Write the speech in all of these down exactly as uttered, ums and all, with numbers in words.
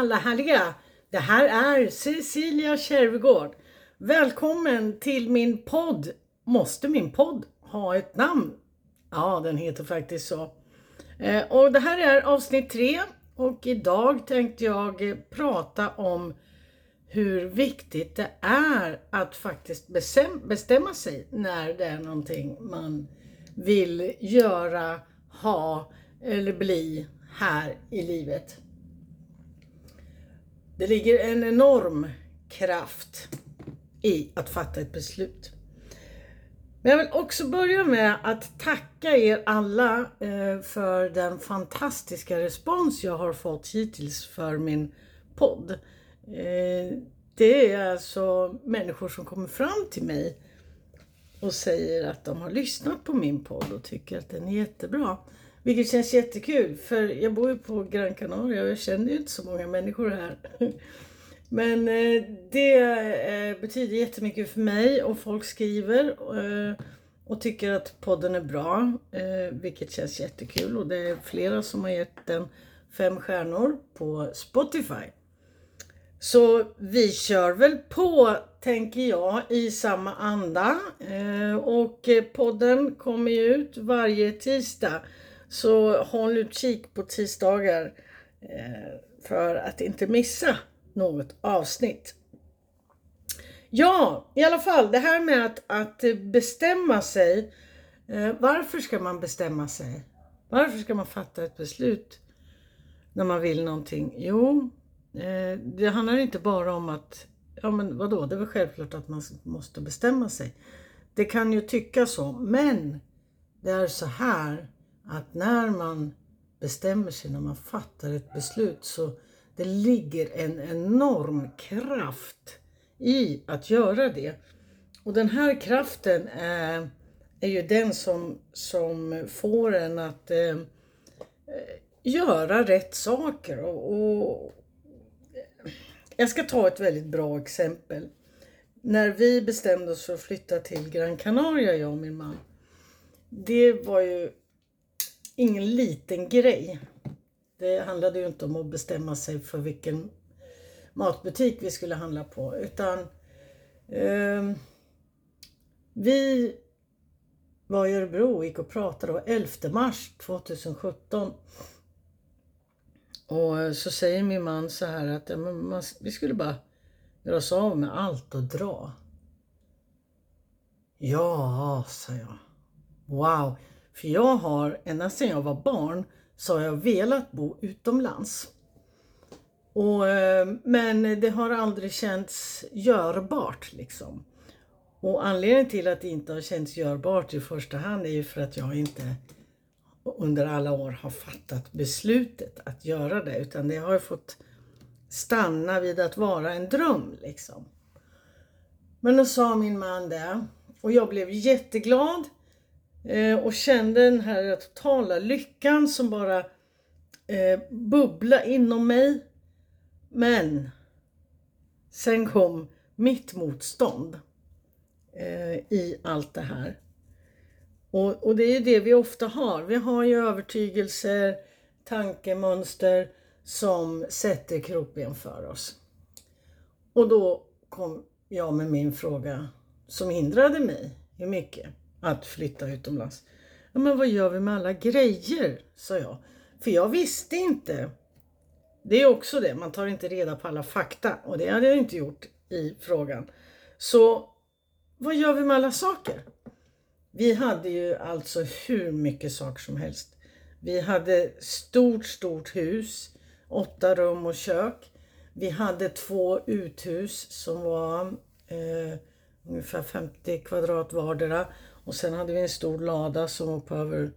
alla härliga. Det här är Cecilia Kärvigård. Välkommen till min podd. Måste min podd ha ett namn? Ja, den heter faktiskt så. Och det här är avsnitt tre. Och idag tänkte jag prata om hur viktigt det är att faktiskt bestämma sig när det är någonting man vill göra, ha eller bli här i livet. Det ligger en enorm kraft i att fatta ett beslut. Men jag vill också börja med att tacka er alla för den fantastiska respons jag har fått hittills för min podd. Det är alltså människor som kommer fram till mig och säger att de har lyssnat på min podd och tycker att den är jättebra. Vilket känns jättekul, för jag bor ju på Gran Canaria och jag känner ju inte så många människor här. Men det betyder jättemycket för mig, och folk skriver och tycker att podden är bra. Vilket känns jättekul, och det är flera som har gett den fem stjärnor på Spotify. Så vi kör väl på, tänker jag, i samma anda. Och podden kommer ju ut varje tisdag. Så håll utkik på tisdagar för att inte missa något avsnitt. Ja, i alla fall det här med att, att bestämma sig. Varför ska man bestämma sig? Varför ska man fatta ett beslut när man vill någonting? Jo, det handlar inte bara om att, ja men vadå, det är väl självklart att man måste bestämma sig. Det kan ju tycka så, men det är så här att när man bestämmer sig, när man fattar ett beslut, så det ligger en enorm kraft i att göra det. Och den här kraften är, är ju den som, som får en att eh, göra rätt saker. Och, och jag ska ta ett väldigt bra exempel. När vi bestämde oss för att flytta till Gran Canaria, jag och min man, det var ju ingen liten grej. Det handlade ju inte om att bestämma sig för vilken matbutik vi skulle handla på. Utan eh, vi var i Örebro och gick och pratade då elfte mars tjugohundrasjutton. Och så säger min man så här att ja, men man, vi skulle bara göra oss av med allt och dra. Ja, sa jag. Wow. För jag har, ända sedan jag var barn, så har jag velat bo utomlands. Och, men det har aldrig känts görbart liksom. Och anledningen till att det inte har känts görbart i första hand är ju för att jag inte under alla år har fattat beslutet att göra det. Utan det har ju fått stanna vid att vara en dröm liksom. Men då sa min man det, och jag blev jätteglad. Och kände den här totala lyckan som bara eh, bubbla inom mig. Men sen kom mitt motstånd eh, i allt det här. Och, och det är ju det vi ofta har. Vi har ju övertygelser, tankemönster som sätter krokben för oss. Och då kom jag med min fråga som hindrade mig hur mycket. Att flytta utomlands. Ja, men vad gör vi med alla grejer? Sa jag. För jag visste inte. Det är också det. Man tar inte reda på alla fakta. Och det hade jag inte gjort i frågan. Så vad gör vi med alla saker? Vi hade ju alltså hur mycket saker som helst. Vi hade stort stort hus. Åtta rum och kök. Vi hade två uthus som var eh, ungefär femtio kvadrat vardera. Och sen hade vi en stor lada som var på över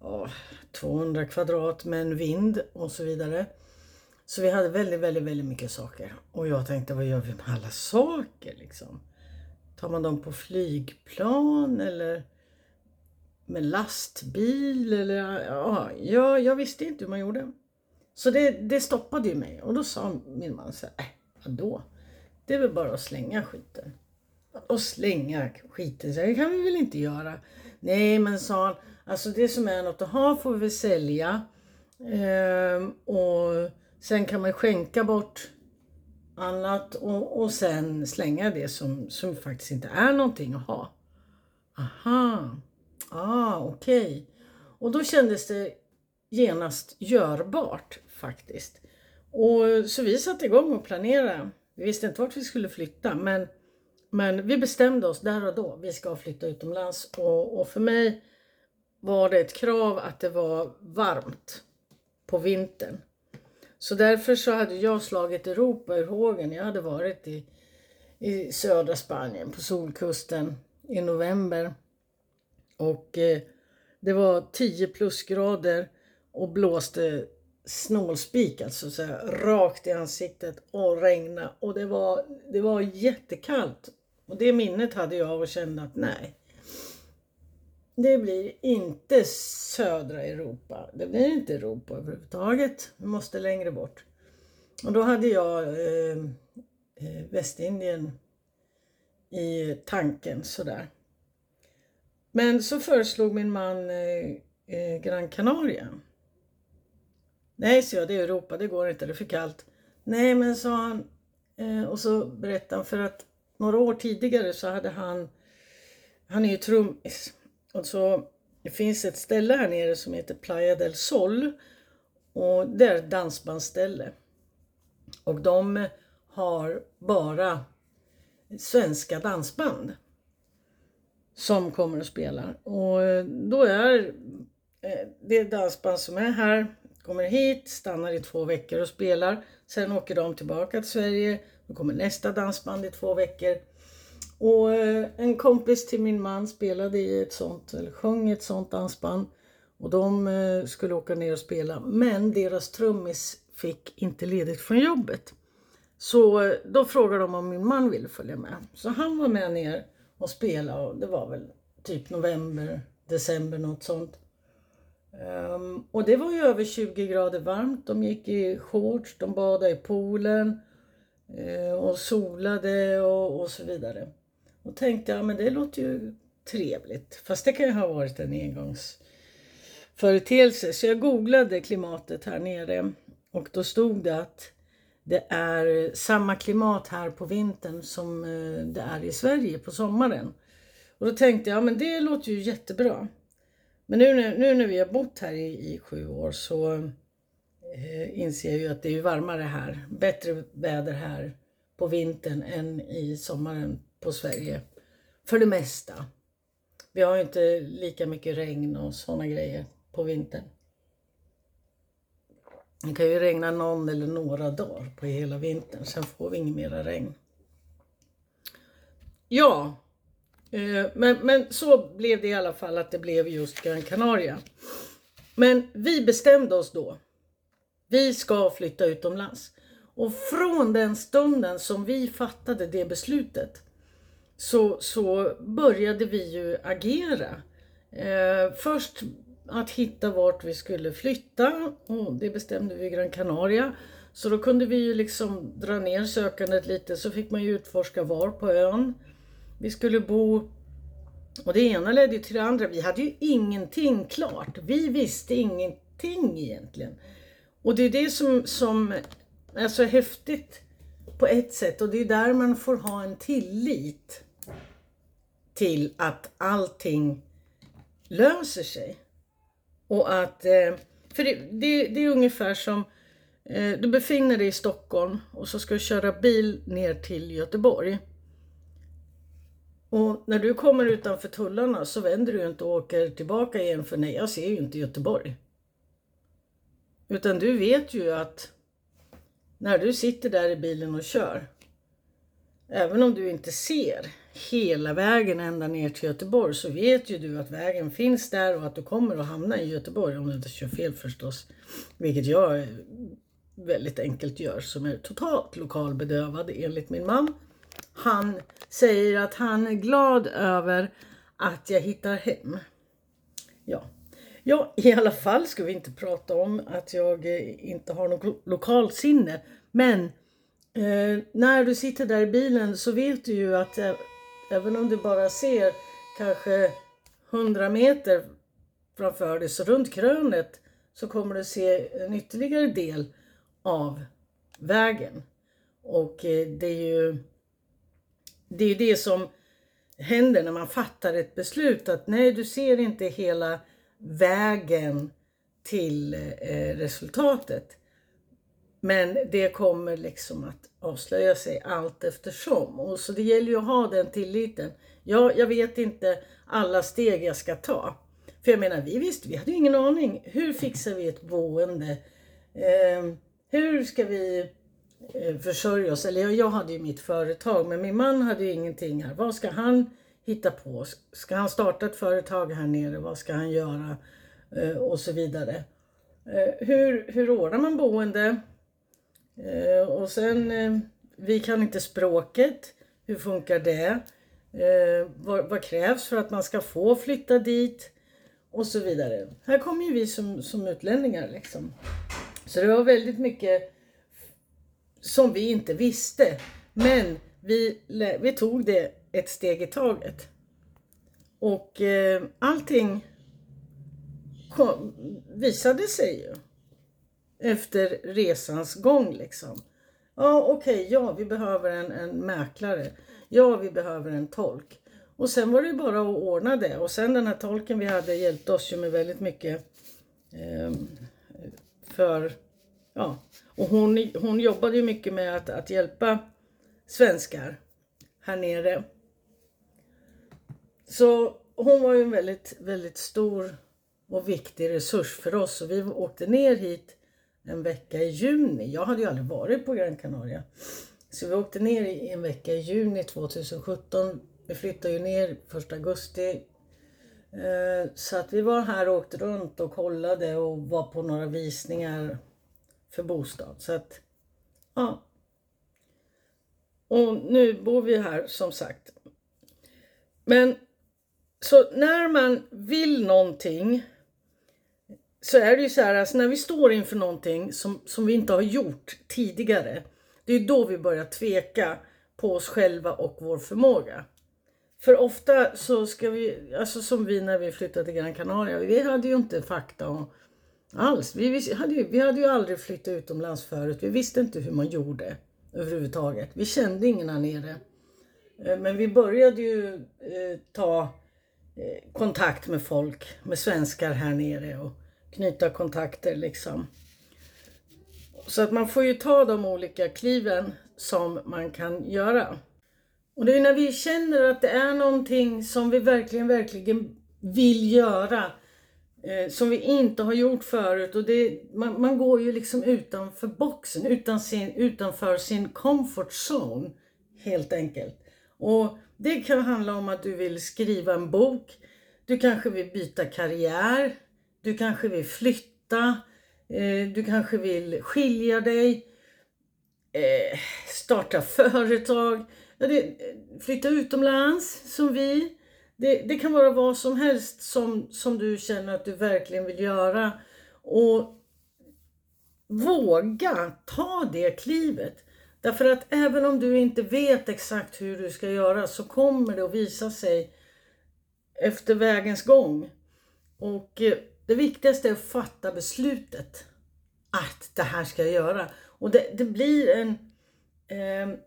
åh, tvåhundra kvadrat med en vind och så vidare. Så vi hade väldigt, väldigt, väldigt mycket saker. Och jag tänkte, vad gör vi med alla saker liksom? Tar man dem på flygplan eller med lastbil? Eller, ja, jag, jag visste inte hur man gjorde. Så det, det stoppade ju mig. Och då sa min man så här, äh, vadå? Det är väl bara att slänga skiten. Och slänga skiten. Så det kan vi väl inte göra. Nej, men sa han. Alltså det som är något att ha får vi sälja. Ehm, och Sen kan man skänka bort annat och, och sen slänga det som, som faktiskt inte är någonting att ha. Aha, ah, okej. Okay. Och då kändes det genast görbart faktiskt. Och så vi satte igång och planerade. Vi visste inte vart vi skulle flytta, men, men vi bestämde oss där och då. Vi ska flytta utomlands och, och för mig var det ett krav att det var varmt på vintern. Så därför så hade jag slagit Europa ur hågen. Jag hade varit i, i södra Spanien på solkusten i november. Och eh, det var tio plusgrader och blåste snålspik, alltså så här, rakt i ansiktet och regna. Och det var, det var jättekallt. Och det minnet hade jag och kände att nej. Det blir inte södra Europa. Det blir inte Europa överhuvudtaget. Vi måste längre bort. Och då hade jag eh, Västindien i tanken sådär. Men så föreslog min man eh, Gran Canaria. Nej, så jag, det är Europa. Det går inte, det är för kallt. Nej, men sa han. Eh, och så berättade han för att några år tidigare så hade han, han är ju trummis. Och så det finns ett ställe här nere som heter Playa del Sol. Och det är ett dansbandsställe. Och de har bara svenska dansband som kommer och spelar. Och då är det dansband som är här, kommer hit, stannar i två veckor och spelar. Sen åker de tillbaka till Sverige. Då kommer nästa dansband i två veckor. Och en kompis till min man spelade i ett sånt, eller sjöng ett sånt dansband. Och de skulle åka ner och spela. Men deras trummis fick inte ledigt från jobbet. Så då frågade de om min man ville följa med. Så han var med ner och spelade. Och det var väl typ november, december, något sånt. Och det var ju över tjugo grader varmt. De gick i shorts, de badade i poolen. Och solade och, och så vidare. Och tänkte jag, men det låter ju trevligt. Fast det kan ju ha varit en engångsföreteelse. Så jag googlade klimatet här nere. Och då stod det att det är samma klimat här på vintern som det är i Sverige på sommaren. Och då tänkte jag, men det låter ju jättebra. Men nu, nu när vi har bott här i, i sju år så eh, inser jag ju att det är ju varmare här. Bättre väder här på vintern än i sommaren på Sverige. För det mesta. Vi har ju inte lika mycket regn och sådana grejer på vintern. Det kan ju regna någon eller några dagar på hela vintern. Sen får vi inget mera regn. Ja, men, men så blev det i alla fall att det blev just Gran Canaria. Men vi bestämde oss då. Vi ska flytta utomlands. Och från den stunden som vi fattade det beslutet så, så började vi ju agera. Eh, först att hitta vart vi skulle flytta. Och det bestämde vi i Gran Canaria. Så då kunde vi ju liksom dra ner sökandet lite. Så fick man ju utforska var på ön vi skulle bo. Och det ena ledde till det andra. Vi hade ju ingenting klart. Vi visste ingenting egentligen. Och det är det som, som är så häftigt på ett sätt. Och det är där man får ha en tillit till att allting löser sig. Och att, för det, det, det är ungefär som, du befinner dig i Stockholm och så ska du köra bil ner till Göteborg. Och när du kommer utanför tullarna så vänder du inte och åker tillbaka igen, för nej, jag ser ju inte Göteborg. Utan du vet ju att när du sitter där i bilen och kör, även om du inte ser hela vägen ända ner till Göteborg, så vet ju du att vägen finns där och att du kommer att hamna i Göteborg om du inte kör fel förstås. Vilket jag väldigt enkelt gör, som är totalt lokalbedövad enligt min man. Han säger att han är glad över att jag hittar hem. Ja. Ja, i alla fall ska vi inte prata om att jag inte har något lokalsinne. Men eh, när du sitter där i bilen så vet du ju att eh, även om du bara ser kanske hundra meter framför dig, så runt krönet så kommer du se en ytterligare del av vägen. Och det är ju det, är det som händer när man fattar ett beslut, att nej, du ser inte hela vägen till eh, resultatet. Men det kommer liksom att avslöja sig allt eftersom. Och så det gäller ju att ha den tilliten. Ja, jag vet inte alla steg jag ska ta. För jag menar, vi visste, vi hade ju ingen aning. Hur fixar vi ett boende? Eh, hur ska vi eh, försörja oss? Eller jag, jag hade ju mitt företag, men min man hade ju ingenting här. Vad ska han hitta på? Ska han starta ett företag här nere? Vad ska han göra? Eh, och så vidare. Eh, hur, hur ordnar man boende? Eh, och sen, eh, vi kan inte språket. Hur funkar det? Eh, vad, vad krävs för att man ska få flytta dit? Och så vidare. Här kommer ju vi som, som utlänningar liksom. Så det var väldigt mycket som vi inte visste. Men vi, vi tog det ett steg i taget. Och eh, allting kom, visade sig ju. Efter resans gång liksom. Ja okej, okay, ja vi behöver en, en mäklare. Ja vi behöver en tolk. Och sen var det bara att ordna det. Och sen den här tolken vi hade hjälpt oss ju med väldigt mycket. Eh, för, ja. Och hon, hon jobbade ju mycket med att, att hjälpa svenskar här nere. Så hon var ju en väldigt, väldigt stor och viktig resurs för oss. Och vi åkte ner hit en vecka i juni. Jag hade ju aldrig varit på Gran Canaria. Så vi åkte ner i en vecka i juni tjugo sjutton. Vi flyttade ju ner första augusti, så att vi var här och åkte runt och kollade och var på några visningar för bostad. Så att, ja. Och nu bor vi här som sagt. Men så när man vill någonting så är det ju så här, alltså när vi står inför någonting som, som vi inte har gjort tidigare. Det är då vi börjar tveka på oss själva och vår förmåga. För ofta så ska vi, alltså som vi när vi flyttade till Gran Canaria, vi hade ju inte fakta alls. Vi, vis, hade ju, vi hade ju aldrig flyttat utomlands förut, vi visste inte hur man gjorde överhuvudtaget. Vi kände ingen här nere. Men vi började ju eh, ta eh, kontakt med folk, med svenskar här nere och knyta kontakter liksom. Så att man får ju ta de olika kliven som man kan göra. Och det är när vi känner att det är någonting som vi verkligen, verkligen vill göra. Eh, som vi inte har gjort förut. Och det, man, man går ju liksom utanför boxen, utan sin, utanför sin comfort zone helt enkelt. Och det kan handla om att du vill skriva en bok. Du kanske vill byta karriär. Du kanske vill flytta. Eh, du kanske vill skilja dig. Eh, starta företag. Ja, det, flytta utomlands som vi. Det, det kan vara vad som helst som, som du känner att du verkligen vill göra. Och våga ta det klivet. Därför att även om du inte vet exakt hur du ska göra så kommer det att visa sig efter vägens gång. Och det viktigaste är att fatta beslutet att det här ska jag göra. Och det, det blir en... Eh,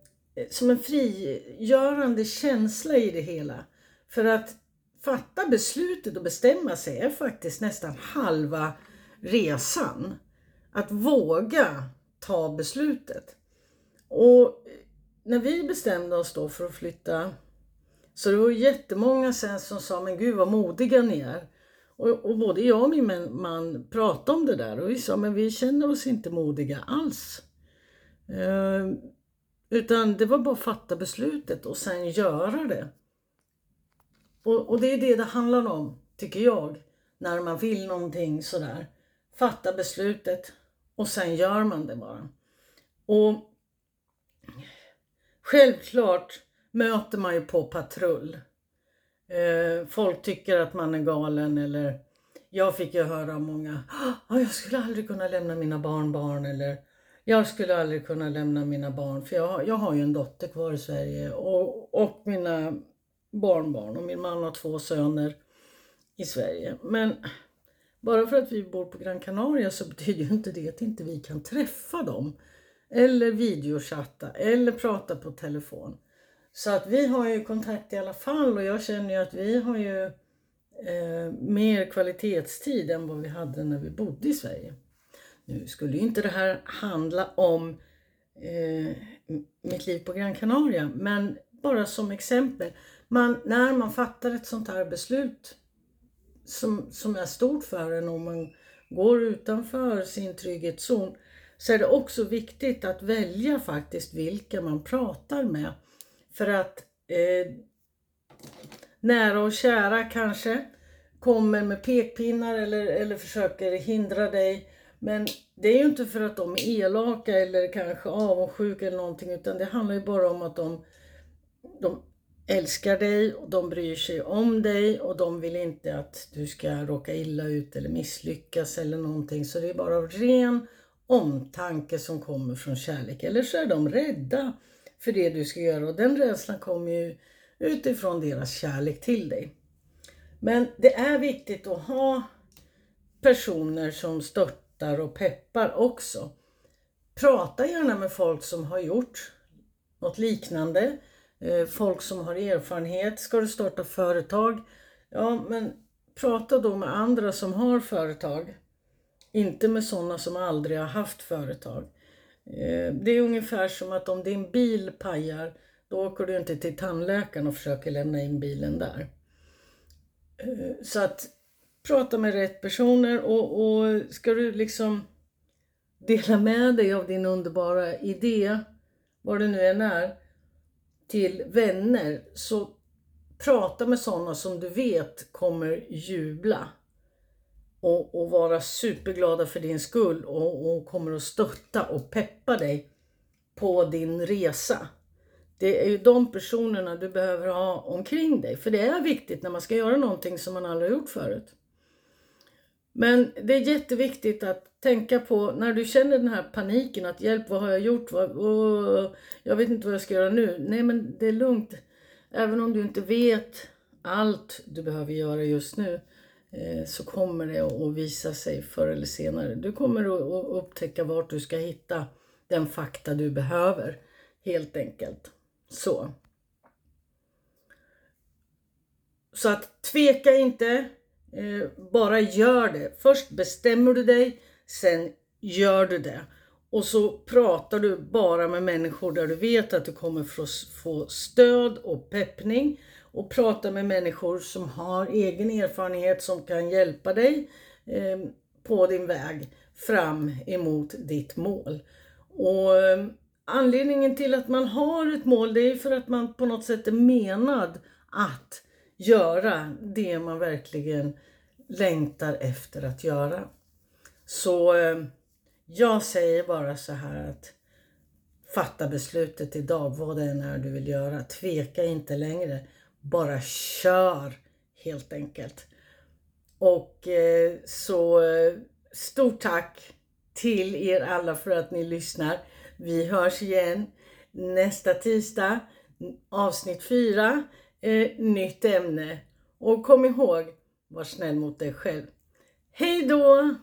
som en frigörande känsla i det hela. För att fatta beslutet och bestämma sig är faktiskt nästan halva resan. Att våga ta beslutet. Och när vi bestämde oss då för att flytta, så det var jättemånga sen som sa, men gud vad modiga ni är. Och, och både jag och min man pratade om det där. Och vi sa, men vi känner oss inte modiga alls. Uh, Utan det var bara att fatta beslutet och sen göra det. Och, och det är det det handlar om, tycker jag. När man vill någonting sådär. Fatta beslutet och sen gör man det bara. Och självklart möter man ju på patrull. Eh, folk tycker att man är galen, eller jag fick ju höra av många. Ah, jag skulle aldrig kunna lämna mina barnbarn, eller... Jag skulle aldrig kunna lämna mina barn, för jag, jag har ju en dotter kvar i Sverige och, och mina barnbarn, och min man har två söner i Sverige. Men Bara för att vi bor på Gran Canaria så betyder ju inte det att inte vi kan träffa dem. Eller videochatta eller prata på telefon. Så att vi har ju kontakt i alla fall, och jag känner ju att vi har ju eh, mer kvalitetstid än vad vi hade när vi bodde i Sverige. Nu skulle ju inte det här handla om eh, mitt liv på Gran Canaria, men bara som exempel. Man, när man fattar ett sånt här beslut som, som är stort för en, och man går utanför sin trygghetszon, så är det också viktigt att välja faktiskt vilka man pratar med. För att eh, nära och kära kanske kommer med pekpinnar eller, eller försöker hindra dig. Men det är ju inte för att de är elaka eller kanske avundsjuka eller någonting, utan det handlar ju bara om att de, de älskar dig och de bryr sig om dig, och de vill inte att du ska råka illa ut eller misslyckas eller någonting. Så det är bara ren omtanke som kommer från kärlek. Eller så är de rädda för det du ska göra, och den rädslan kommer ju utifrån deras kärlek till dig. Men det är viktigt att ha personer som stöttar och peppar också. Prata gärna med folk som har gjort något liknande. Folk som har erfarenhet. Ska du starta företag? Ja, men prata då med andra som har företag. Inte med sådana som aldrig har haft företag. Det är ungefär som att om din bil pajar, då åker du inte till tandläkaren och försöker lämna in bilen där. Så att prata med rätt personer, och, och ska du liksom dela med dig av din underbara idé, vad det nu än är, till vänner, så prata med sådana som du vet kommer jubla. Och, och vara superglada för din skull, och, och kommer att stötta och peppa dig på din resa. Det är ju de personerna du behöver ha omkring dig. För det är viktigt när man ska göra någonting som man aldrig gjort förut. Men det är jätteviktigt att tänka på när du känner den här paniken. Att hjälp, vad har jag gjort? Vad, oh, jag vet inte vad jag ska göra nu. Nej, men det är lugnt. Även om du inte vet allt du behöver göra just nu, så kommer det att visa sig förr eller senare. Du kommer att upptäcka vart du ska hitta den fakta du behöver, helt enkelt. Så. Så att tveka inte, bara gör det. Först bestämmer du dig, sen gör du det. Och så pratar du bara med människor där du vet att du kommer få stöd och peppning. Och prata med människor som har egen erfarenhet som kan hjälpa dig eh, på din väg fram emot ditt mål. Och eh, anledningen till att man har ett mål, det är för att man på något sätt är menad att göra det man verkligen längtar efter att göra. Så eh, jag säger bara så här att fatta beslutet idag, vad det än är du vill göra. Tveka inte längre. Bara kör, helt enkelt. Och eh, så stort tack till er alla för att ni lyssnar. Vi hörs igen nästa tisdag, avsnitt fyra, eh, nytt ämne. Och kom ihåg, var snäll mot dig själv. Hej då!